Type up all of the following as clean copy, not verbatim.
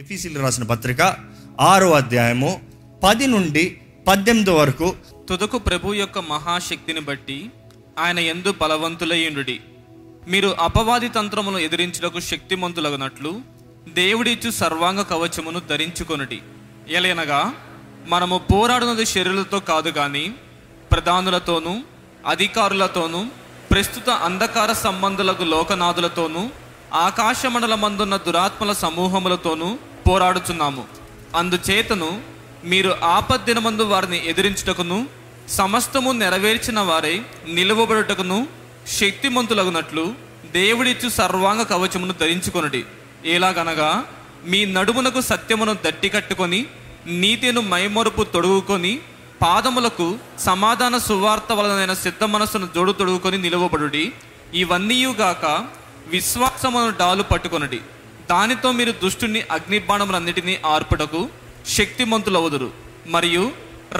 ఎఫీసీలు రాసిన పత్రిక 6వ అధ్యాయము 10 నుండి 18 వరకు, తుదకు ప్రభు యొక్క మహాశక్తిని బట్టి ఆయన యందు బలవంతులయ్యుండుడి, మీరు అపవాది తంత్రమును ఎదిరించుటకు శక్తిమంతులగునట్లు దేవుడిచ్చు సర్వాంగ కవచమును ధరించుకొనుడి. ఎలయనగా మనము పోరాడునది శరీరులతో కాదు కానీ ప్రధానులతోనూ అధికారులతోనూ ప్రస్తుత అంధకార సంబంధులకు లోకనాథులతోనూ ఆకాశమండలమందున్న దురాత్మల సమూహములతోనూ పోరాడుచున్నాము. అందుచేతను మీరు ఆపద్దినమందు వారిని ఎదిరించుటకును సమస్తము నెరవేర్చిన వారై నిలువబడుటకును శక్తిమంతులగునట్లు దేవుడిచ్చు సర్వాంగ కవచమును ధరించుకొనుడి. ఎలాగనగా మీ నడుమునకు సత్యమును దట్టి కట్టుకొని నీతిను మైమరుపు తొడుగుకొని పాదములకు సమాధాన సువార్త వలనైన సిద్ధ మనస్సును జోడు తొడుగుకొని నిలువబడుడి. ఇవన్నీయుగాక విశ్వాసమును డాలు పట్టుకొనుడి, దానితో మీరు దుష్టుని అగ్నిబాణములన్నిటినీ ఆర్పుటకు శక్తిమంతులవుదురు. మరియు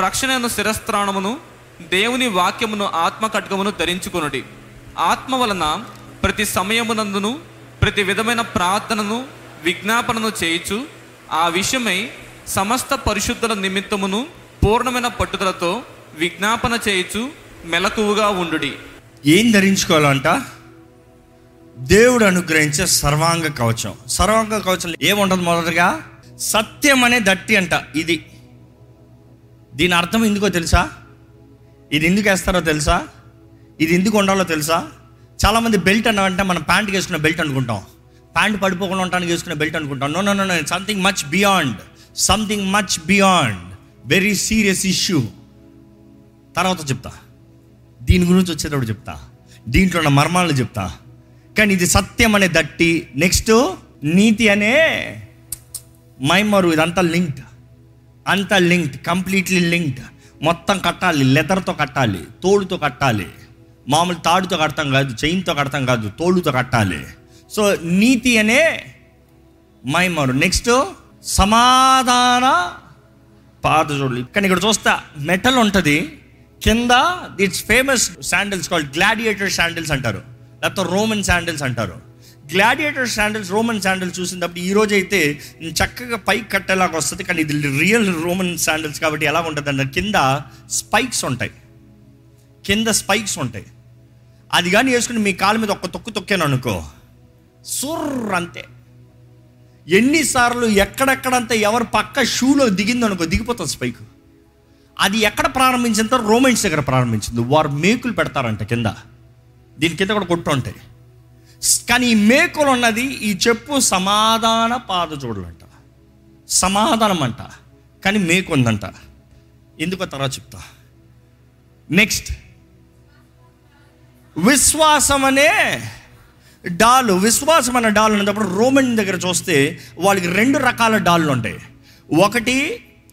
రక్షణను శిరస్త్రాణమును దేవుని వాక్యమును ఆత్మ కటకమును ధరించుకొనుడి. ఆత్మ వలన ప్రతి సమయమునందును ప్రతి విధమైన ప్రార్థనను విజ్ఞాపనను చేయుచు ఆ విషయమై సమస్త పరిశుద్ధుల నిమిత్తమును పూర్ణమైన పట్టుదలతో విజ్ఞాపన చేయుచు మెలకువగా ఉండుడి. ఏం ధరించుకోవాలంట? దేవుడు అనుగ్రహించే సర్వాంగ కవచం. సర్వాంగ కవచం ఏముండదు? మొదటగా సత్యం అనే దట్టి అంట. ఇది దీని అర్థం ఎందుకో తెలుసా? ఇది ఎందుకు వేస్తారో తెలుసా? ఇది ఎందుకు ఉండాలో తెలుసా? చాలామంది బెల్ట్ అన్నామంటే మనం ప్యాంట్కి వేసుకున్న బెల్ట్ అనుకుంటాం, ప్యాంట్ పడిపోకుండా ఉండడానికి వేసుకునే బెల్ట్ అనుకుంటాం. No no no no, something much beyond, something much beyond, very serious issue. తర్వాత చెప్తా, దీని గురించి వచ్చేటప్పుడు చెప్తా, దీంట్లో ఉన్న మర్మాలను చెప్తా. కానీ ఇది సత్యం అనే దట్టి. నెక్స్ట్ నీతి అనే మైమరు. ఇదంతా లింక్డ్, అంతా లింక్డ్, కంప్లీట్లీ లింక్డ్. మొత్తం కట్టాలి, లెదర్తో కట్టాలి, తోలుతో కట్టాలి. మామూలు తాడుతో కడతాం కాదు, చైన్తో కడతాం కాదు, తోలుతో కట్టాలి. సో నీతి అనే మైమరు. నెక్స్ట్ సమాధాన పాద జోళ్ళు. కానీ ఇక్కడ చూస్తా మెటల్ ఉంటుంది కింద. It's famous sandals called gladiator sandals అంటారు, లేకపోతే రోమన్ శాండిల్స్ అంటారు. గ్లాడియేటర్ శాండిల్స్, రోమన్ శాండిల్స్ చూసినప్పుడు ఈరోజు అయితే చక్కగా పైకి కట్టేలాగా వస్తుంది. కానీ ఇది రియల్ రోమన్ శాండిల్స్ కాబట్టి ఎలా ఉంటుంది అంటే కింద స్పైక్స్ ఉంటాయి, కింద స్పైక్స్ ఉంటాయి. అది కానీ వేసుకుని మీ కాళ్ళ మీద ఒక్క తొక్కు తొక్కాను అనుకో, సుర్ర అంతే. ఎన్నిసార్లు ఎక్కడెక్కడంతా ఎవరు పక్క షూలో దిగిందనుకో దిగిపోతుంది స్పైక్. అది ఎక్కడ ప్రారంభించిందో రోమన్స్ దగ్గర ప్రారంభించింది. వారు మేకులు పెడతారంట కింద, దీని కింద కూడా కొట్టు ఉంటాయి. కానీ ఈ మేకులు ఉన్నది ఈ చెప్పు సమాధాన పాద జోడులంట, సమాధానం అంట. కానీ మేకు ఉందంట, ఎందుకో తర్వాత చెప్తా. నెక్స్ట్ విశ్వాసం అనే డాలు. విశ్వాసం అనే డాలు ఉన్నప్పుడు రోమన్ దగ్గర చూస్తే వాళ్ళకి రెండు రకాల డాళ్ళు ఉంటాయి. ఒకటి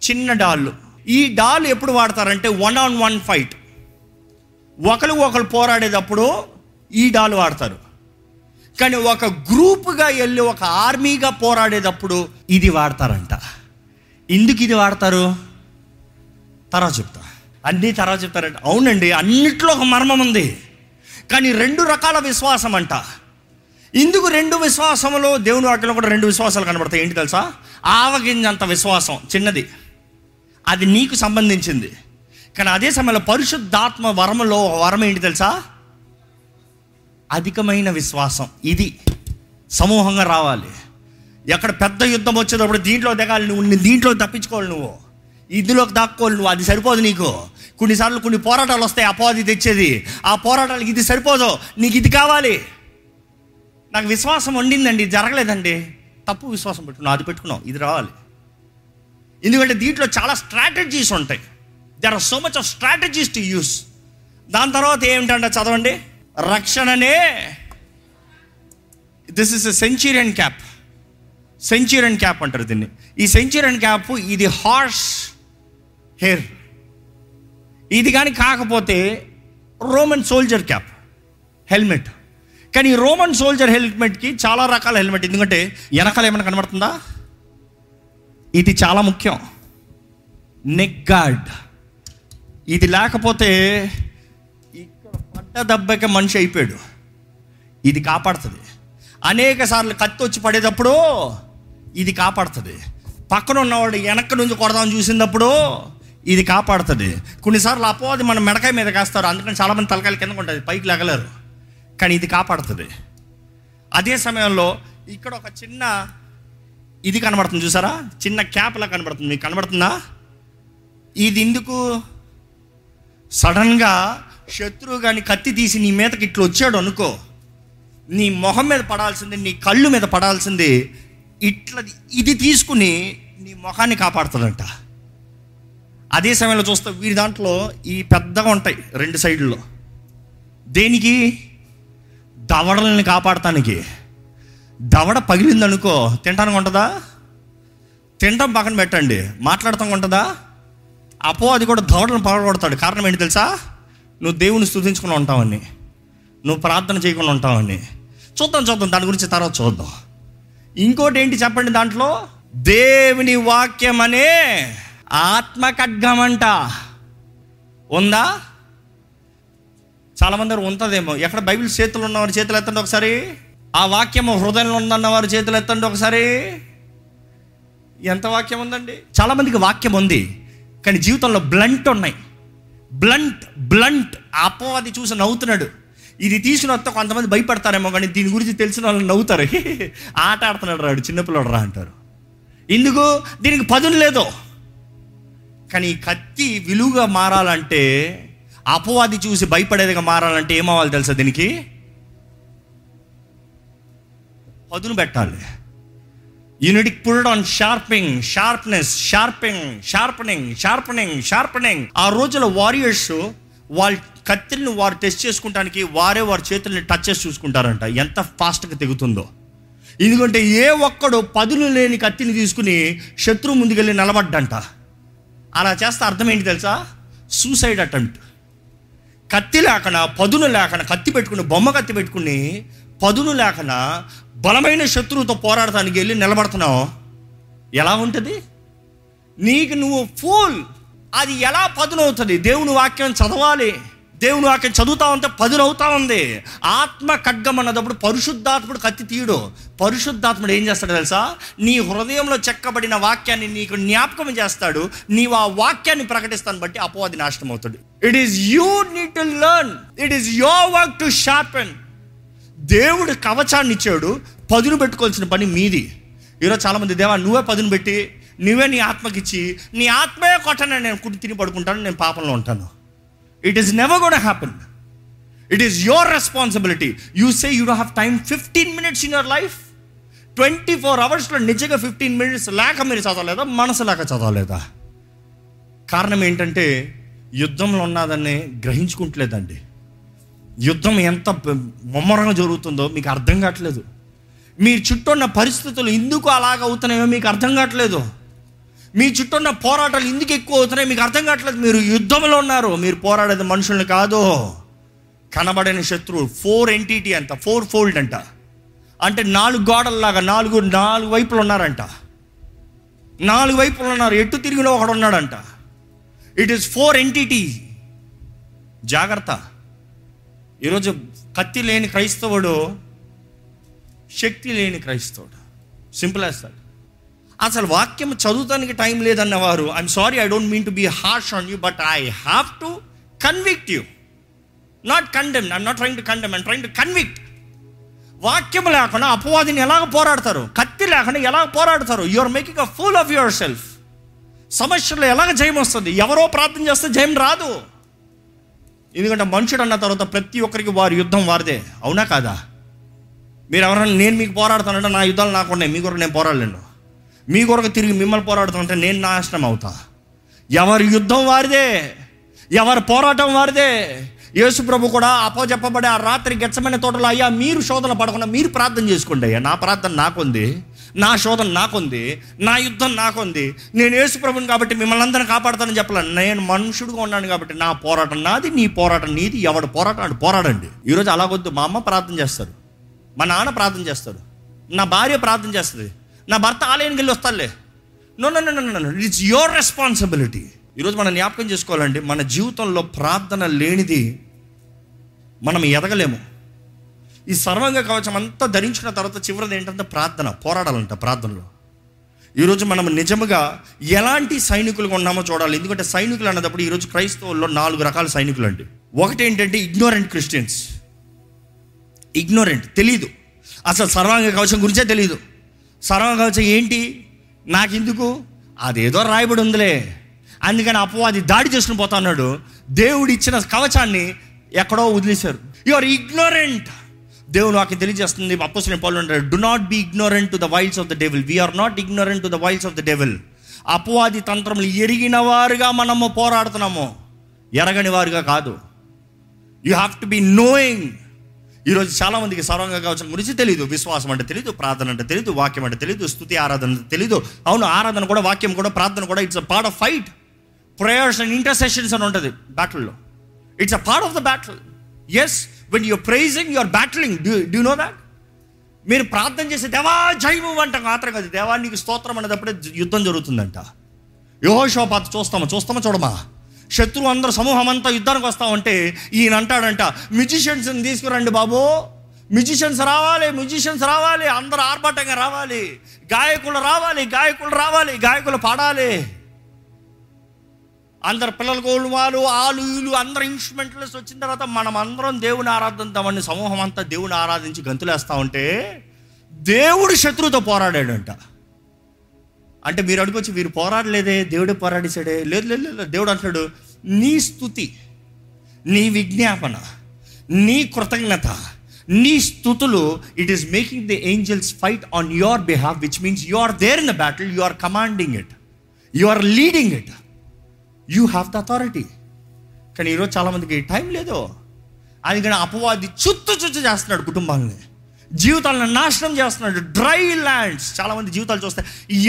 చిన్న డాళ్ళు. ఈ డాలు ఎప్పుడు వాడతారంటే 1-on-1 ఫైట్, ఒకరు ఒకరు పోరాడేటప్పుడు ఈ డాలు వాడతారు. కానీ ఒక గ్రూప్గా వెళ్ళి ఒక ఆర్మీగా పోరాడేటప్పుడు ఇది వాడతారంట. ఎందుకు ఇది వాడతారు తర్వాత చెప్తా, అన్నీ తర్వాత చెప్తారంట. అవునండి, అన్నిట్లో ఒక మర్మం ఉంది. కానీ రెండు రకాల విశ్వాసం అంట. ఇందుకు రెండు విశ్వాసంలో దేవుని వాక్యంలో కూడా రెండు విశ్వాసాలు కనబడతాయి. ఏంటి తెలుసా? ఆవగింజంత విశ్వాసం చిన్నది, అది నీకు సంబంధించింది. కానీ అదే సమయంలో పరిశుద్ధాత్మ వరములో వరం ఏంటి తెలుసా? అధికమైన విశ్వాసం. ఇది సమూహంగా రావాలి. ఎక్కడ పెద్ద యుద్ధం వచ్చేటప్పుడు దీంట్లో దిగాలి, నువ్వు దీంట్లో తప్పించుకోవాలి, నువ్వు ఇందులోకి దాక్కోవాలి, నువ్వు అది సరిపోదు నీకు. కొన్నిసార్లు కొన్ని పోరాటాలు వస్తాయి అపవాది తెచ్చేది. ఆ పోరాటాలకు ఇది సరిపోదు, నీకు ఇది కావాలి. నాకు విశ్వాసం వండిందండి, జరగలేదండి, తప్పు విశ్వాసం పెట్టుకున్నావు, అది పెట్టుకున్నావు, ఇది రావాలి. ఎందుకంటే దీంట్లో చాలా స్ట్రాటజీస్ ఉంటాయి. There are so much of strategies to use. దాని తర్వాత ఏమిటంటే చదవండి, రక్షణనే. This is a centurion cap, centurion cap అంటారు దీన్ని. ఈ సెంచూరియన్ క్యాప్ ఇది హార్స్ హెయిర్. ఇది కానీ కాకపోతే రోమన్ సోల్జర్ క్యాప్, హెల్మెట్. కానీ ఈ రోమన్ సోల్జర్ హెల్మెట్కి చాలా రకాల హెల్మెట్. ఎందుకంటే వెనకాల ఏమైనా కనబడుతుందా? ఇది చాలా ముఖ్యం, నెక్ గార్డ్. ఇది లేకపోతే ఇక్కడ పడ్డ దెబ్బకి మనిషి అయిపోయాడు. ఇది కాపాడుతుంది. అనేక సార్లు కత్తి వచ్చి పడేటప్పుడు ఇది కాపాడుతుంది. పక్కన ఉన్నవాడు వెనక నుంచి కొడదామని చూసినప్పుడు ఇది కాపాడుతుంది. కొన్నిసార్లు అపవాది మన మెడకాయ మీద కాస్తారు, అందుకని చాలామంది తలకాయలు కిందకు ఉంటుంది, పైకి లెగలేరు. కానీ ఇది కాపాడుతుంది. అదే సమయంలో ఇక్కడ ఒక చిన్న ఇది కనబడుతుంది, చూసారా, చిన్న క్యాప్లా కనబడుతుంది, మీకు కనబడుతుందా? ఇది ఎందుకు? సడన్గా శత్రువు కానీ కత్తి తీసి నీ మీదకి ఇట్లా వచ్చాడు అనుకో, నీ మొహం మీద పడాల్సింది, నీ కళ్ళు మీద పడాల్సింది ఇట్లా ఇది తీసుకుని నీ మొహాన్ని కాపాడుతుందంట. అదే సమయంలో చూస్తే వీడి దాంట్లో ఈ పెద్దగా ఉంటాయి రెండు సైడ్లో, దేనికి? దవడల్ని కాపాడటానికి. దవడ పగిలిందనుకో తినడానికి ఉంటుందా? తినడం పక్కన పెట్టండి, మాట్లాడటానికి ఉంటుందా? అపవాది కూడా దవడలను పగలగొడతాడు. కారణం ఏంటి తెలుసా? నువ్వు దేవుని స్తుతించుకుని ఉంటావని, నువ్వు ప్రార్థన చేయకుండా ఉంటావని. చూద్దాం దాని గురించి తర్వాత చూద్దాం. ఇంకోటి ఏంటి చెప్పండి, దాంట్లో దేవుని వాక్యం అనే ఆత్మ ఖడ్గం అంట ఉందా? చాలామంది దగ్గర ఉంటుందేమో. ఎక్కడ బైబిల్ చేతులు ఉన్నవారు చేతులు ఎత్తండి ఒకసారి, ఆ వాక్యము హృదయంలో ఉందన్నవారు చేతులు ఎత్తండి ఒకసారి. ఎంత వాక్యం ఉందండి! చాలామందికి వాక్యం ఉంది, కానీ జీవితంలో బ్లంట్ ఉన్నాయి. బ్లంట్ అపవాది చూసి నవ్వుతున్నాడు. ఇది తీసుకున్న కొంతమంది భయపడతారేమో, కానీ దీని గురించి తెలిసిన వాళ్ళు నవ్వుతారు. ఆట ఆడుతున్నాడు రాడు, చిన్నపిల్లడు రా అంటారు. ఎందుకు? దీనికి పదును లేదో. కానీ కత్తి విలువగా మారాలంటే, అపవాది చూసి భయపడేదిగా మారాలంటే ఏమవ్వాలి తెలుసా? దీనికి పదును పెట్టాలి. Unit pulled on sharping, sharpness, sharping, sharpening, sharpening, sharpening. ఆ రోజుల వారియర్స్ వాళ్ళ కత్తిని వారు టెస్ట్ చేసుకుంటానికి వారి చేతుల్ని టచ్ చేసి చూసుకుంటారంట ఎంత ఫాస్ట్గా తెగుతుందో. ఎందుకంటే ఏ ఒక్కడు పదులు లేని కత్తిని తీసుకుని శత్రువు ముందుకెళ్ళి నిలబడ్డంట. అలా చేస్తే అర్థం ఏంటి తెలుసా? Suicide attempt. కత్తి లేకన, పదును లేకన, కత్తి పెట్టుకుని, బొమ్మ కత్తి పెట్టుకుని, పదును లేకన బలమైన శత్రువుతో పోరాడటానికి వెళ్ళి నిలబడుతున్నావు. ఎలా ఉంటుంది నీకు? నువ్వు ఫూల్. అది ఎలా పదునవుతుంది? దేవుని వాక్యం చదవాలి. దేవుని వాక్యం చదువుతా ఉంటే పదునవుతా ఉంది. ఆత్మ ఖడ్గం అన్నప్పుడు పరిశుద్ధాత్ముడు కత్తి తీయడు. పరిశుద్ధాత్ముడు ఏం చేస్తాడు తెలుసా? నీ హృదయంలో చెక్కబడిన వాక్యాన్ని నీకు జ్ఞాపకం చేస్తాడు. నీవు ఆ వాక్యాన్ని ప్రకటిస్తాను బట్టి అపవాది నాశనం అవుతాడు. It is you need to learn, it is your work to sharpen. దేవుడు కవచాన్ని ఇచ్చాడు, పదును పెట్టుకోవాల్సిన పని మీది. ఈరోజు చాలామంది, దేవా నువ్వే పదును పెట్టి, నువ్వే నీ ఆత్మకిచ్చి, నీ ఆత్మే కొట్టను, నేను కుడి తిని పడుకుంటాను, నేను పాపంలో ఉంటాను. It is never gonna happen. It is your responsibility. You say you don't have time 15 minutes in your life. 24 hours నిజంగా 15 minutes లేక మీరు చదవలేదా? మనసు లేక చదవలేదా? కారణం ఏంటంటే యుద్ధంలో ఉన్నదాన్ని గ్రహించుకుంటలేదండి. యుద్ధం ఎంత ముమ్మరంగా జరుగుతుందో మీకు అర్థం కావట్లేదు. మీ చుట్టూ ఉన్న పరిస్థితులు ఎందుకు అలాగ అవుతున్నాయో మీకు అర్థం కావట్లేదు. మీ చుట్టూ ఉన్న పోరాటాలు ఎందుకు ఎక్కువ అవుతున్నాయో మీకు అర్థం కావట్లేదు. మీరు యుద్ధంలో ఉన్నారు. మీరు పోరాడేది మనుషుల్ని కాదు, కనబడిన శత్రువు. 4 entities అంట, 4-fold అంట. అంటే 4 గోడల్లాగా నాలుగు వైపులు ఉన్నారంట. 4 వైపులు ఉన్నారు. ఎటు తిరిగిలో ఒకడు ఉన్నాడంట. It is 4 entities. జాగ్రత్త. ఈరోజు కత్తి లేని క్రైస్తవుడు శక్తి లేని క్రైస్తవుడు. Simple as that. అసలు వాక్యం చదువుతానికి టైం లేదన్నవారు, I'm sorry, I don't mean to be harsh on you, but I have to convict you, not condemn. I'm not trying to condemn, I'm trying to convict. వాక్యం లేకుండా అపవాదిని ఎలాగ పోరాడతారు? కత్తి లేకుండా ఎలాగ పోరాడతారు? You are making a fool of your self. సమస్యలో ఎలాగ జయం వస్తుంది? ఎవరో ప్రార్థన చేస్తే జయం రాదు. ఎందుకంటే మనుషుడు అన్న తర్వాత ప్రతి ఒక్కరికి వారి యుద్ధం వారిదే. అవునా కాదా? మీరు ఎవరైనా నేను మీకు పోరాడుతానంటే నా యుద్ధాలు నాకు ఉన్నాయి, మీ కొరకు నేను పోరాడలేను. మీ కొరకు తిరిగి మిమ్మల్ని పోరాడుతానంటే నేను నాశనం అవుతా. ఎవరి యుద్ధం వారిదే, ఎవరి పోరాటం వారిదే. యేసు ప్రభు కూడా అప్పచెప్పబడే ఆ రాత్రి గెచ్చమైన తోటలో, అయ్యా మీరు శోధన పడకుండా మీరు ప్రార్థన చేసుకోండి అయ్యా, నా ప్రార్థన నాకుంది, నా శోధన నాకుంది, నా యుద్ధం నాకుంది, నేను యేసు ప్రభుని కాబట్టి మిమ్మల్ని అందరిని కాపాడుతానని చెప్పలేను. నేను మనుషుడుగా ఉన్నాను కాబట్టి నా పోరాటం నాది, నీ పోరాటం నీది. ఎవడు పోరాటం పోరాడండి. ఈరోజు అలాగొద్దు. మా అమ్మ ప్రార్థన చేస్తారు, మా నాన్న ప్రార్థన చేస్తారు, నా భార్య ప్రార్థన చేస్తుంది, నా భర్త ఆలయానికి వెళ్ళి వస్తాలే. No no no no no, it's your responsibility. ఈరోజు మనం జ్ఞాపకం చేసుకోవాలండి, మన జీవితంలో ప్రార్థన లేనిది మనం ఎదగలేము. ఈ సర్వంగ కవచం అంతా ధరించుకున్న తర్వాత చివరిది ఏంటంటే ప్రార్థన. పోరాడాలంట ప్రార్థనలో. ఈరోజు మనం నిజముగా ఎలాంటి సైనికులుగా ఉన్నామో చూడాలి. ఎందుకంటే సైనికులు అన్నప్పుడు ఈరోజు క్రైస్తవుల్లో 4 రకాల సైనికులు అండి. ఒకటి ఏంటంటే ఇగ్నోరెంట్ క్రిస్టియన్స్, ఇగ్నోరెంట్, తెలీదు, అసలు సర్వాంగ కవచం గురించే తెలీదు. సర్వాంగ కవచం ఏంటి, నాకెందుకు, అదేదో రాయబడి ఉందిలే, అందుకని అపవాది దాడి చేసుకుని పోతా అన్నాడు. దేవుడు ఇచ్చిన కవచాన్ని ఎక్కడో వదిలేశారు. You are ignorant. దేవుడు వాకి తెలియజేస్తుంది, అపోస్తలుడైన పౌలు అంటాడు, do not be ignorant to the wiles of the devil. We are not ignorant to the wiles of the devil. అపవాది తంత్రములు ఎరిగిన వారుగా మనము పోరాడుతున్నాము, ఎరగని వారుగా కాదు. You have to be knowing. ఈరోజు చాలామందికి సర్వంగ కవచం గురించి తెలియదు, విశ్వాసం అంటే తెలియదు, ప్రార్థన అంటే తెలియదు, వాక్యం అంటే తెలియదు, స్తుతి ఆరాధన అంటే తెలియదు. అవును, ఆరాధన కూడా, వాక్యం కూడా, ప్రార్థన కూడా, it's a part of fight. Prayers and intercessions అని ఉంటుంది బ్యాటిల్లో. It's a part of the battle. Yes, when you're praising you're battling. Do you know that? మీరు ప్రార్థన చేసే దేవా జయము అంట మాత్రం కాదు, దేవా నీకు స్తోత్రం అనేటప్పుడే యుద్ధం జరుగుతుందంట. యెహోషువ పాత్ర చూస్తామా చూడమా, శత్రువు అందరూ సమూహం అంతా యుద్ధానికి వస్తామంటే ఈయన అంటాడంట, మ్యూజిషియన్స్ని తీసుకురండి బాబు, మ్యూజిషియన్స్ రావాలి, అందరూ ఆర్భాటంగా రావాలి, గాయకులు రావాలి, గాయకులు పాడాలి, అందరు పిల్లల గోలుమాలు ఆలు ఈలు అందరు ఇన్స్ట్రుమెంట్లెస్ వచ్చిన తర్వాత మనం అందరం దేవుని ఆరాధిద్దామని సమూహం అంతా దేవుని ఆరాధించి గంతులేస్తా ఉంటే దేవుడు శత్రువుతో పోరాడాడంట. అంటే మీరు అడుగుచ్చి, వీరు పోరాడలేదే, దేవుడే పోరాడేశాడే. లేదు, దేవుడు అంటాడు, నీ స్తుతి, నీ విజ్ఞాపన, నీ కృతజ్ఞత, నీ స్తుతులు, it is making the angels fight on your behalf, which means you are there in the battle, you are commanding it, you are leading it, you have the authority. కానీ ఈరోజు చాలామందికి టైం లేదు, అందుకని అపవాది చుచ్చు చేస్తున్నాడు కుటుంబాలని, జీవితాలను నాశనం చేస్తున్నాడు. డ్రై ల్యాండ్స్, చాలామంది జీవితాలు చూస్తే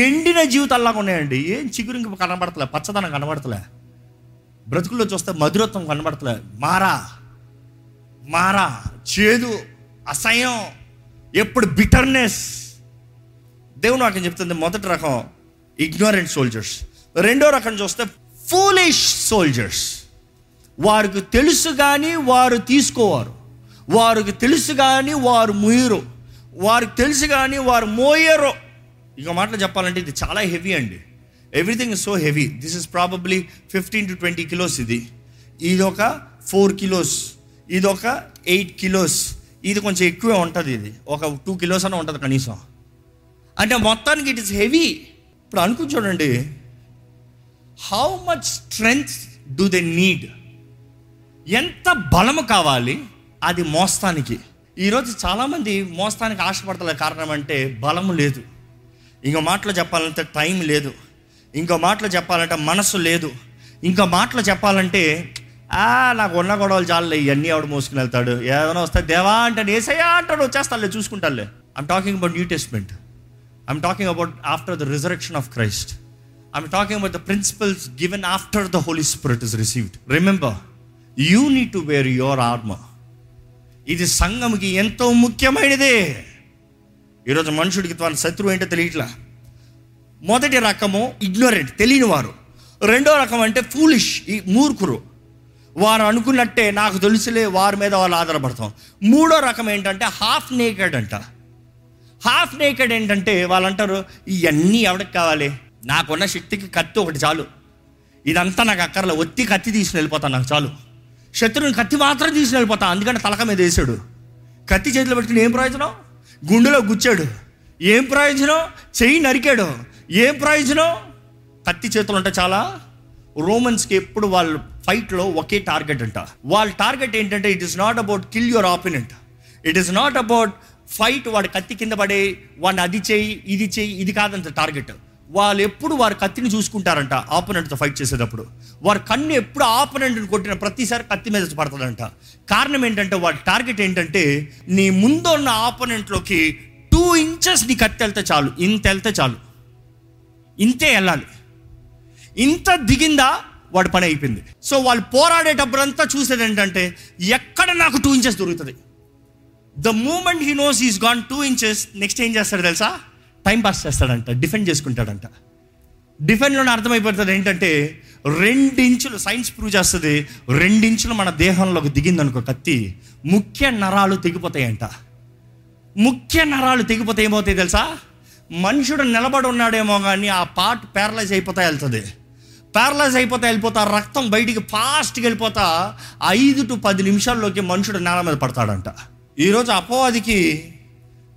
ఎండిన జీవితాల్లాగా ఉన్నాయండి. ఏం చిగురు ఇంక కనబడతలే, పచ్చదనం కనబడతలే, బ్రతుకుల్లో చూస్తే మధురత్వం కనబడతలే, మారా చేదు, అసహ్యం, ఎప్పుడు బిటర్నెస్. దేవుడు నాకు చెప్తుంది, మొదటి రకం ఇగ్నోరెంట్ సోల్జర్స్. రెండో రకం చూస్తే ఫూలిష్ సోల్జర్స్. వారికి తెలుసు కానీ వారు తీసుకోవారు, వారికి తెలుసు కానీ వారు ముయ్యరు, వారికి తెలుసు కానీ వారు మోయరు. ఇక మాటలు చెప్పాలంటే ఇది చాలా హెవీ అండి. Everything is so heavy. This is probably 15 to 20 kilos. ఇది ఒక 4 kilos, ఇదొక 8 kilos, ఇది కొంచెం ఎక్కువే ఉంటుంది, ఇది ఒక 2 kilos అని ఉంటుంది కనీసం. అంటే మొత్తానికి ఇట్ ఇస్ హెవీ. ఇప్పుడు అనుకుని చూడండి, how much strength do they need? ఎంత బలము కావాలి అది మోస్తానికి? ఈరోజు చాలామంది మోస్తానికి ఆశపడతలే. కారణం అంటే బలము లేదు. ఇంకో మాటలో చెప్పాలంటే టైం లేదు. ఇంకో మాటలో చెప్పాలంటే మనసు లేదు. ఇంకో మాటలో చెప్పాలంటే నాకు ఉన్న గొడవలు చాలలే, ఇవన్నీ ఆవిడ మోసుకుని వెళ్తాడు, ఏదైనా వస్తే దేవా అంటాడు, ఏసయ్యా అంటాడు, వచ్చేస్తాలే చూసుకుంటాలే. I'm talking about new testament. I'm talking about after the resurrection of Christ. I'm talking about the principles given after the Holy Spirit is received. Remember, you need to wear your armor. ఇది సంఘముకి ఎంతో ముఖ్యమైనదే. ఈరోజు మనుషుడికి తన శత్రువు ఏంటో తెలియట్లా. మొదటి రకము ఇగ్నోరెంట్, తెలియని వారు. రెండో రకం అంటే ఫూలిష్, ఈ మూర్ఖురు. వారు అనుకున్నట్టే, నాకు తెలుసులే, వారి మీద వాళ్ళు ఆధారపడతాం. మూడో రకం ఏంటంటే హాఫ్ నేకెడ్ ఏంటంటే వాళ్ళు అంటారు, ఇవన్నీ ఎవరికి కావాలి, నాకున్న శక్తికి కత్తి ఒకటి చాలు, ఇదంతా నాకు అక్కర్లే, ఒత్తి కత్తి తీసుకుని వెళ్ళిపోతాను, నాకు చాలు, శత్రువుని కత్తి మాత్రం తీసుకుని వెళ్ళిపోతాను, అందుకని తలక మీద వేసాడు. కత్తి చేతిలో పెట్టుకుని ఏం ప్రయోజనం, గుండెలో గుచ్చాడు ఏం ప్రయోజనం, చెయ్యి నరికాడు ఏం ప్రయోజనం, కత్తి చేతులు అంటే చాలా. రోమన్స్కి ఎప్పుడు వాళ్ళు ఫైట్లో ఒకే టార్గెట్ అంట. వాళ్ళ టార్గెట్ ఏంటంటే, it is not about kill your opponent, it is not about fight, వాడి కత్తి కింద పడే వాడిని అది చేయి ఇది చేయి, ఇది కాదంత టార్గెట్. వాళ్ళు ఎప్పుడు వారి కత్తిని చూసుకుంటారంట. ఆపోనెంట్తో ఫైట్ చేసేటప్పుడు వారి కన్ను ఎప్పుడు ఆపోనెంట్ని కొట్టిన ప్రతిసారి కత్తి మీద పడుతుందంట. కారణం ఏంటంటే వాళ్ళ టార్గెట్ ఏంటంటే, నీ ముందు ఉన్న ఆపోనెంట్లోకి 2 inches నీ కత్తి వెళ్తే చాలు, ఇంత వెళ్తే చాలు, ఇంతే వెళ్ళాలి, ఇంత దిగిందా వాడి పని అయిపోయింది. సో వాళ్ళు పోరాడేటప్పుడంతా చూసేది ఏంటంటే, ఎక్కడ నాకు 2 inches దొరుకుతుంది. The moment he knows he's gone 2 inches, next ఏం చేస్తాడు తెలుసా, టైం పాస్ చేస్తాడంట, డిఫెండ్ చేసుకుంటాడంట. డిఫెండ్లోనే అర్థమైపోతుంది ఏంటంటే, 2 inches, సైన్స్ ప్రూవ్ చేస్తుంది, 2 inches మన దేహంలోకి దిగిందనుకో కత్తి, ముఖ్య నరాలు తెగిపోతాయంట. ముఖ్య నరాలు తెగిపోతే ఏమవుతాయి తెలుసా, మనుషుడు నిలబడి ఉన్నాడేమో కానీ ఆ పార్ట్ ప్యారలైజ్ అయిపోతా వెళ్తుంది. ప్యారలైజ్ అయిపోతా వెళ్ళిపోతా రక్తం బయటికి ఫాస్ట్గా వెళ్ళిపోతా 5 to 10 నిమిషాల్లోకి మనుషుడు నేల మీద పడతాడంట. ఈరోజు అపవాదికి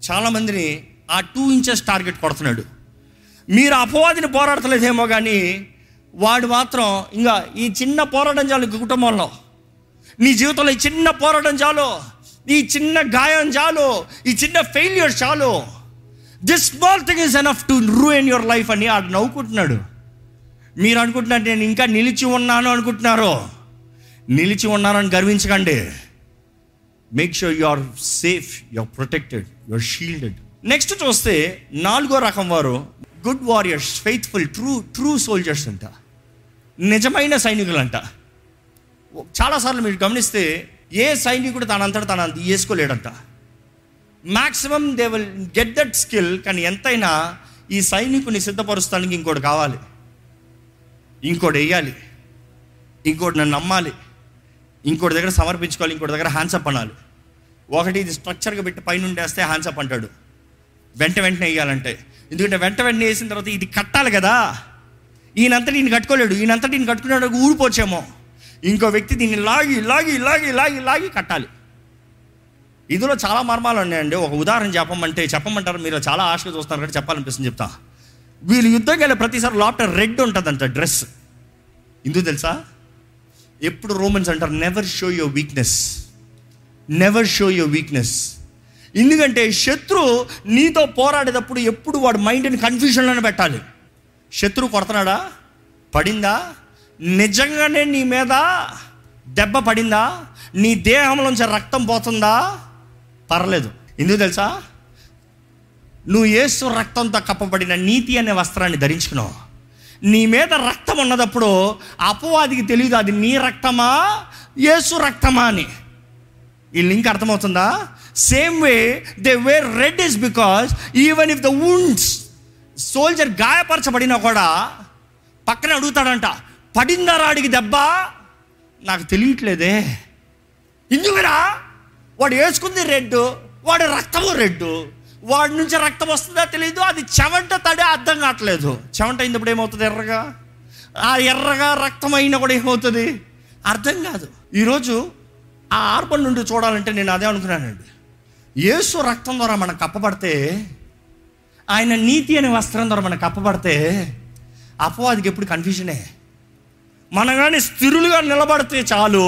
చాలామందిని ఆ 2 inches టార్గెట్ కొడుతున్నాడు. మీరు అపవాదిని పోరాడతలేదేమో కానీ వాడు మాత్రం ఇంకా ఈ చిన్న పోరాటం చాలు, ఇంక కుటుంబంలో నీ జీవితంలో ఈ చిన్న పోరాటం చాలు, ఈ చిన్న గాయం చాలు, ఈ చిన్న ఫెయిల్యూర్ చాలు, this small thing is enough to ruin your life అని ఆడు నవ్వుకుంటున్నాడు. మీరు అనుకుంటున్నారు నేను ఇంకా నిలిచి ఉన్నాను అనుకుంటున్నారు. నిలిచి ఉన్నారని గర్వించకండి. Make sure you are safe, you are protected, you are shielded. Next చూస్తే 4వ రకం వారు good warriors, faithful, true soldiers అంట, నిజమైన సైనికులు అంట. చాలాసార్లు మీరు గమనిస్తే ఏ సైనికుడు తనంతట తన వేసుకోలేడంట. Maximum they will get that skill, కానీ ఎంతైనా ఈ సైనికుని సిద్ధపరుస్తానికి ఇంకోటి కావాలి, ఇంకోటి వేయాలి, ఇంకోటి నన్ను నమ్మాలి, ఇంకోటి దగ్గర సమర్పించుకోవాలి, ఇంకోటి దగ్గర హ్యాండ్సప్ అనాలి. ఒకటి ఇది స్ట్రక్చర్గా పెట్టి పైనుండేస్తే హ్యాండ్సప్ అంటాడు, వెంటనే వేయాలంటే, ఎందుకంటే వెంటనే వేసిన తర్వాత ఇది కట్టాలి కదా, ఈయనంతటి నేను కట్టుకోలేడు, ఈయనంతటి నేను కట్టుకునే ఊడిపోవచ్చేమో, ఇంకో వ్యక్తి దీన్ని లాగి లాగి లాగి లాగి లాగి కట్టాలి. ఇందులో చాలా మర్మాలు ఉన్నాయండి. ఒక ఉదాహరణ చెప్పమంటారు, మీరు చాలా ఆశగా చూస్తున్నారు కాబట్టి చెప్పాలనిపిస్తుంది, చెప్తా. వీళ్ళు యుద్ధం వెళ్ళే ప్రతిసారి లోపల రెడ్ ఉంటుందంట డ్రెస్, ఇందుకు తెలుసా? ఎప్పుడు రోమన్స్ అంటారు నెవర్ షో యువర్ వీక్నెస్. ఎందుకంటే శత్రువు నీతో పోరాడేటప్పుడు ఎప్పుడు వాడు మైండ్ని కన్ఫ్యూజన్లోనే పెట్టాలి. శత్రువు కొడుతున్నాడా, పడిందా, నిజంగానే నీ మీద దెబ్బ పడిందా, నీ దేహంలోంచి రక్తం పోతుందా, పర్లేదు. ఎందుకు తెలుసా? నువ్వు యేసు రక్తంతో కప్పబడిన నీతి అనే వస్త్రాన్ని ధరించుకున్నావు. నీ మీద రక్తం ఉన్నదప్పుడు అపవాదికి తెలియదు అది నీ రక్తమా యేసు రక్తమా అని. ఈ లింక్ అర్థమవుతుందా? Same way they wear red is because even if the wounds, soldier గాయపరచబడినా కూడా పక్కన అడుగుతాడంట, పడిందా రాడికి దెబ్బ, నాకు తెలియట్లేదే. ఇందుకురా వాడు వేసుకుంది రెడ్, వాడు రక్తము రెడ్, వాడి నుంచి రక్తం వస్తుందా తెలీదు, అది చెమట తడి అర్థం కావట్లేదు. చెమట అయినప్పుడు ఏమవుతుంది? ఎర్రగా, ఆ ఎర్రగా రక్తం అయినా కూడా ఏమవుతుంది అర్థం కాదు. ఈరోజు ఆ ఆర్పణ నుండి చూడాలంటే నేను అదే అనుకున్నానండి. యేసు రక్తం ద్వారా మనం కప్పబడితే, ఆయన నీతి అనే వస్త్రం ద్వారా మనం కప్పబడితే అపవాదికి ఎప్పుడు కన్ఫ్యూజనే. మనం కానీ స్థిరులుగా నిలబడితే చాలు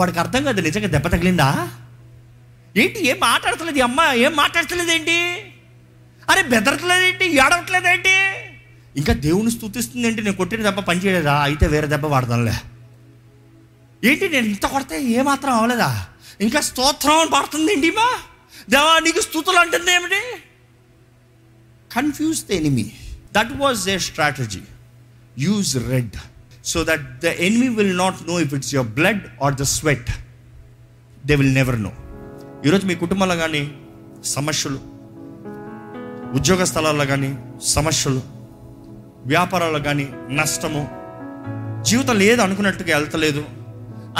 వాడికి అర్థం కాదు నిజంగా దెబ్బ తగిలిందా ఏంటి, ఏం మాట్లాడతలేదు ఈ అమ్మ, ఏం మాట్లాడతలేదేంటి, అరే బెదరట్లేదేంటి, ఏడవట్లేదేంటి, ఇంకా దేవుని స్తుతిస్తుంది ఏంటి, నేను కొట్టిన దెబ్బ పనిచేయలేదా, అయితే వేరే దెబ్బ వాడదాంలే, ఏంటి నేను ఇంత కొడితే ఏమాత్రం అవ్వలేదా, ఇంకా స్తోత్రం అని పడుతుంది ఏంటి, మా దేవా నీకు స్తుతులు అంటుంది ఏమిటి. Confuse the enemy, that was their strategy. Use red so that the enemy will not know if it's your blood or the sweat. They will never know. ఈరోజు మీ కుటుంబంలో కానీ సమస్యలు, ఉద్యోగ స్థలాల్లో కానీ సమస్యలు, వ్యాపారాల్లో కానీ నష్టము, జీవితం లేదు అనుకున్నట్టుగా వెళ్తలేదు,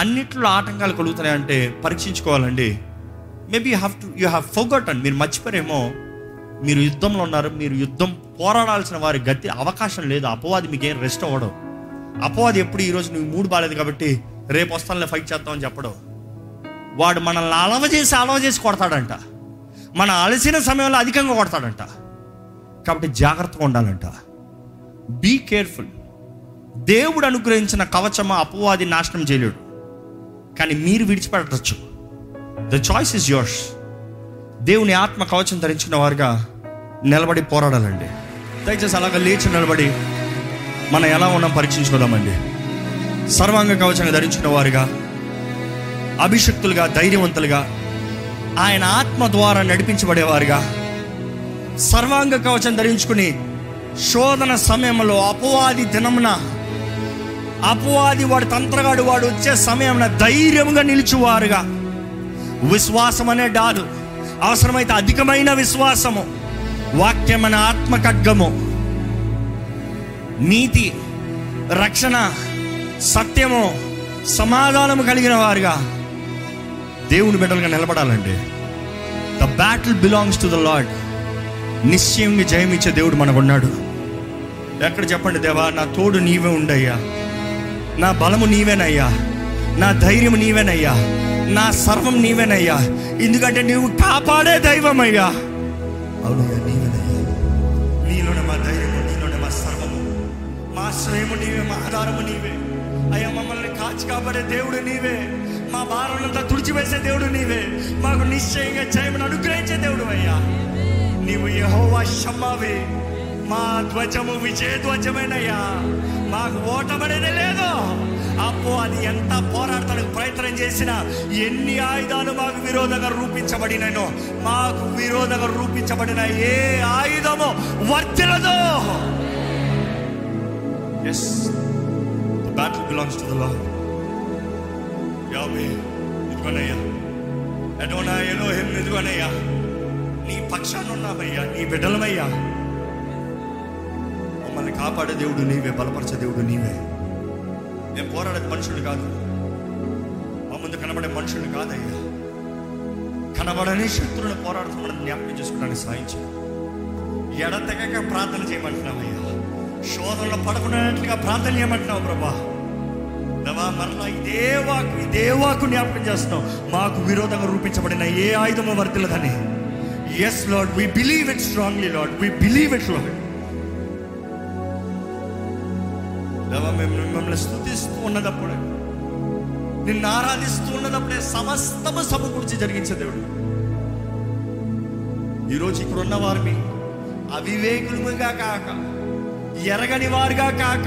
అన్నిట్లో ఆటంకాలు కలుగుతున్నాయంటే పరీక్షించుకోవాలండి. మేబీ యూ హ్యావ్ ఫర్గాటన్, మీరు మర్చిపోయారేమో మీరు యుద్ధంలో ఉన్నారు, మీరు యుద్ధం పోరాడాల్సిన వారి గతి అవకాశం లేదు. అపవాది మీకేం రెస్ట్ అవ్వడం, అపవాది ఎప్పుడు ఈరోజు నువ్వు మూడు బాగాలేదు కాబట్టి రేపు వస్తానులే ఫైట్ చేద్దామని చెప్పడం, వాడు మనల్ని అలవ చేసి కొడతాడంట, మన అలసిన సమయంలో అధికంగా కొడతాడంట. కాబట్టి జాగ్రత్తగా ఉండాలంట, బీ కేర్ఫుల్. దేవుడు అనుగ్రహించిన కవచమా అపవాది నాశనం చేయలేడు, కానీ మీరు విడిచిపెట్టచ్చు. The choice is yours. దేవుని ఆత్మ కవచం ధరించుకున్న వారుగా నిలబడి పోరాడాలండి. దయచేసి అలాగ లేచి నిలబడి మనం ఎలా ఉన్నాం పరీక్షించుకోదామండి. సర్వాంగ కవచంగా ధరించిన వారుగా, అభిషక్తులుగా, ధైర్యవంతులుగా, ఆయన ఆత్మ ద్వారా నడిపించబడేవారుగా, సర్వాంగ కవచం ధరించుకుని శోధన సమయంలో అపవాది దినమున, అపవాది వాడు తంత్రగాడు వాడు వచ్చే సమయంలో ధైర్యంగా నిలిచేవారుగా, విశ్వాసం అనే డాలు, అవసరమైతే అధికమైన విశ్వాసము, వాక్యమైన ఆత్మ ఖడ్గము, నీతి, రక్షణ, సత్యము, సమాధానము కలిగిన వారుగా దేవుని బిడ్డలుగా నిలబడాలండి. The battle belongs to the Lord. నిశ్చయంగా జయమిచ్చే దేవుడు మనకున్నాడు. ఎక్కడ చెప్పండి, దేవా నా తోడు నీవే ఉండయ్యా, నా బలము నీవేనయ్యా, నా ధైర్యం నీవేనయ్యా, నా సర్వం నీవేనయ్యా, ఎందుకంటే నీవు కాపాడే దైవమయ్యా. అవునయ్యా నీవేనయ్యా, నీలోనే మా ధైర్యము, నీలోనే మా సర్వము, మా ఆశ్రయము నీవే, మా ఆధారము నీవే అయ్యా. మమ్మల్ని కాచి కాపాడే దేవుడు నీవే, మా భారములంతా తుడిచివేసే దేవుడు నీవే, మాకు నిశ్చయంగా జయమును అనుగ్రహించే దేవుడు అయ్యా. నీవు యెహోవా షమ్మావే, మా ధ్వజము విజయ ధ్వజమేనయ్యా, మాకు ఓటమనేదే లేదు. అప్పు అది ఎంత పోరాడటానికి ప్రయత్నం చేసినా, ఎన్ని ఆయుధాలు మాకు విరోధంగా రూపించబడినో, మాకు విరోధంగా రూపించబడిన ఏ ఆయుధము వర్తిలదు. Yes, the battle belongs to the Lord. Yahweh, ఇదిగోనయ్యా, అదోనా ఎలోహిం ఇదిగోనయ్యా, నీ పక్షానున్నావయ్యా, నీ బిడ్డలమయ్యా. మమ్మల్ని కాపాడే దేవుడు నీవే, బలపరిచే దేవుడు నీవే. నేను పోరాడే మనుషుడు కాదు, మా ముందు కనబడే మనుషుడు కాదయ్యా. కనబడని శత్రువులను పోరాడుతున్నాడని జ్ఞాపకం చేసుకున్నాను. సాయించు, ఎడతెగక ప్రార్థన చేయమంటున్నామయ్యా, శోధనలో పడుకునేట్లుగా ప్రార్థన చేయమంటున్నావు ప్రభా. దవా మరలా ఇదే వాకు జ్ఞాపకం చేస్తున్నావు, మాకు విరోధంగా రూపించబడిన ఏ ఆయుధము వర్తిలదని. Yes Lord, we believe it strongly Lord, we believe it Lord. దవా మేము మిమ్మల్ని స్తుతిస్తూ ఉన్నదప్పుడే, నిన్ను ఆరాధిస్తూ ఉన్నదప్పుడే సమస్తము సమకూర్చి జరిగించే దేవుడు. ఈరోజు ఇక్కడున్న వారిని అవివేకులుగా కాక, ఎరగని వారుగా కాక,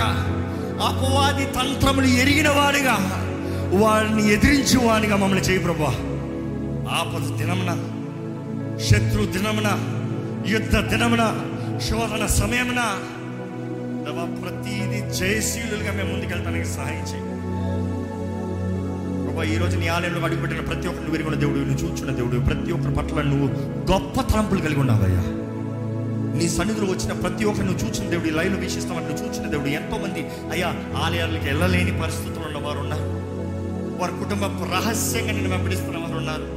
అపవాది తంత్రములు ఎరిగిన వాడిగా, వారిని ఎదిరించే వాడిగా మమ్మల్ని చేయి ప్రభువా. ఆపద దినమున, శత్రు దినమున, యుద్ధ దినమున, శోధన సమయమున ప్రతిదీ జయశీలుగా మేము ముందుకెళ్తానికి సహాయం చేయి ప్రభా. ఈరోజు నీ ఆలయంలో అడుగుపెట్టిన ప్రతి ఒక్కరిని విరిగిన దేవుడు, నువ్వు చూచున్న దేవుడు, ప్రతి ఒక్కరి పట్ల నువ్వు గొప్ప తలంపులు కలిగి ఉన్నావయ్యా. నీ సన్నిధిలో వచ్చిన ప్రతి ఒక్కరు నువ్వు చూచిన దేవుడు, లైవ్లో వీక్షిస్తామని నువ్వు చూచిన దేవుడు. ఎంతోమంది అయ్యా ఆలయాలకు వెళ్ళలేని పరిస్థితులు ఉన్నవారు ఉన్నారు, వారి కుటుంబ రహస్యంగా నిన్ను వెంబడిస్తున్న వారు ఉన్నారు,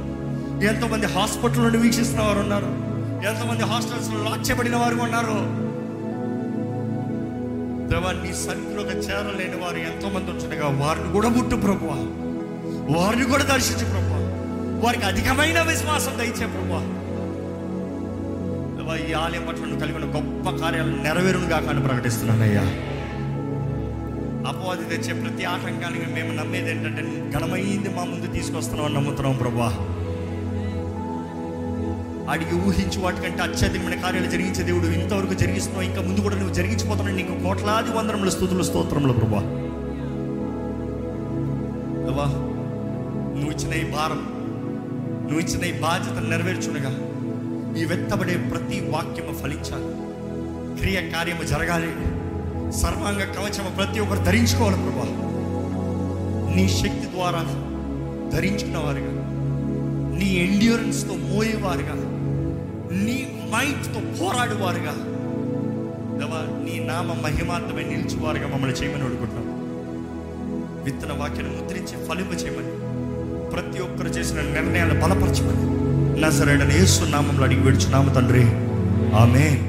ఎంతోమంది హాస్పిటల్ నుండి వీక్షిస్తున్న వారు ఉన్నారు, ఎంతోమంది హాస్టల్స్లో లాక్ చేయబడిన వారు ఉన్నారు. దేవా నీ సన్నిధిలోకి చేరలేని వారు ఎంతోమంది వచ్చినగా వారిని కూడా ముట్టు ప్రభువా, వారిని కూడా దర్శించు ప్రభువా, వారికి అధికమైన విశ్వాసం దయచే ప్రభువా. ఈ ఆలయం పట్ల కలిగిన గొప్ప కార్యాలు నెరవేరునుగా కానీ ప్రకటిస్తున్నానయ్యా. అపవాది తెచ్చే ప్రతి ఆటంకానికి మేము నమ్మేది ఏంటంటే ఘనమైంది మా ముందు తీసుకొస్తున్నామని నమ్ముతున్నాం ప్రభువా. అడిగి ఊహించి వాటికంటే అత్యధికమైన కార్యాలు జరిగించే దేవుడు, ఇంతవరకు జరిగిస్తున్నావు, ఇంకా ముందు కూడా నువ్వు జరిగించిపోతున్నావు. నీకు కోట్లాది వందనముల స్తుతులు స్తోత్రములు ప్రభువా. నువ్వు ఇచ్చిన ఈ భారం, నువ్వు ఇచ్చిన ఈ బాధ్యత నెరవేర్చునుగా. ఈ వెత్తబడే ప్రతి వాక్యము ఫలించాలి, క్రియ కార్యము జరగాలి, సర్వాంగ కవచము ప్రతి ఒక్కరు ధరించుకోవాలి ప్రభా. నీ శక్తి ద్వారా ధరించుకున్నవారుగా, నీ ఎండ్యూరెన్స్తో మోయేవారుగా, నీ మైట్తో పోరాడేవారుగా, నీ నామ మహిమార్థమై నిలిచేవారుగా మమ్మల్ని చేయమని అడుగుతున్నాం. విత్తన వాక్యాన్ని ముద్రించి ఫలింప చేయమని, ప్రతి ఒక్కరు చేసిన నిర్ణయాలను బలపరచమని నజరేయుడైన యేసు నామములో అడిగి వేడుచున్నాము తండ్రి, ఆమేన్.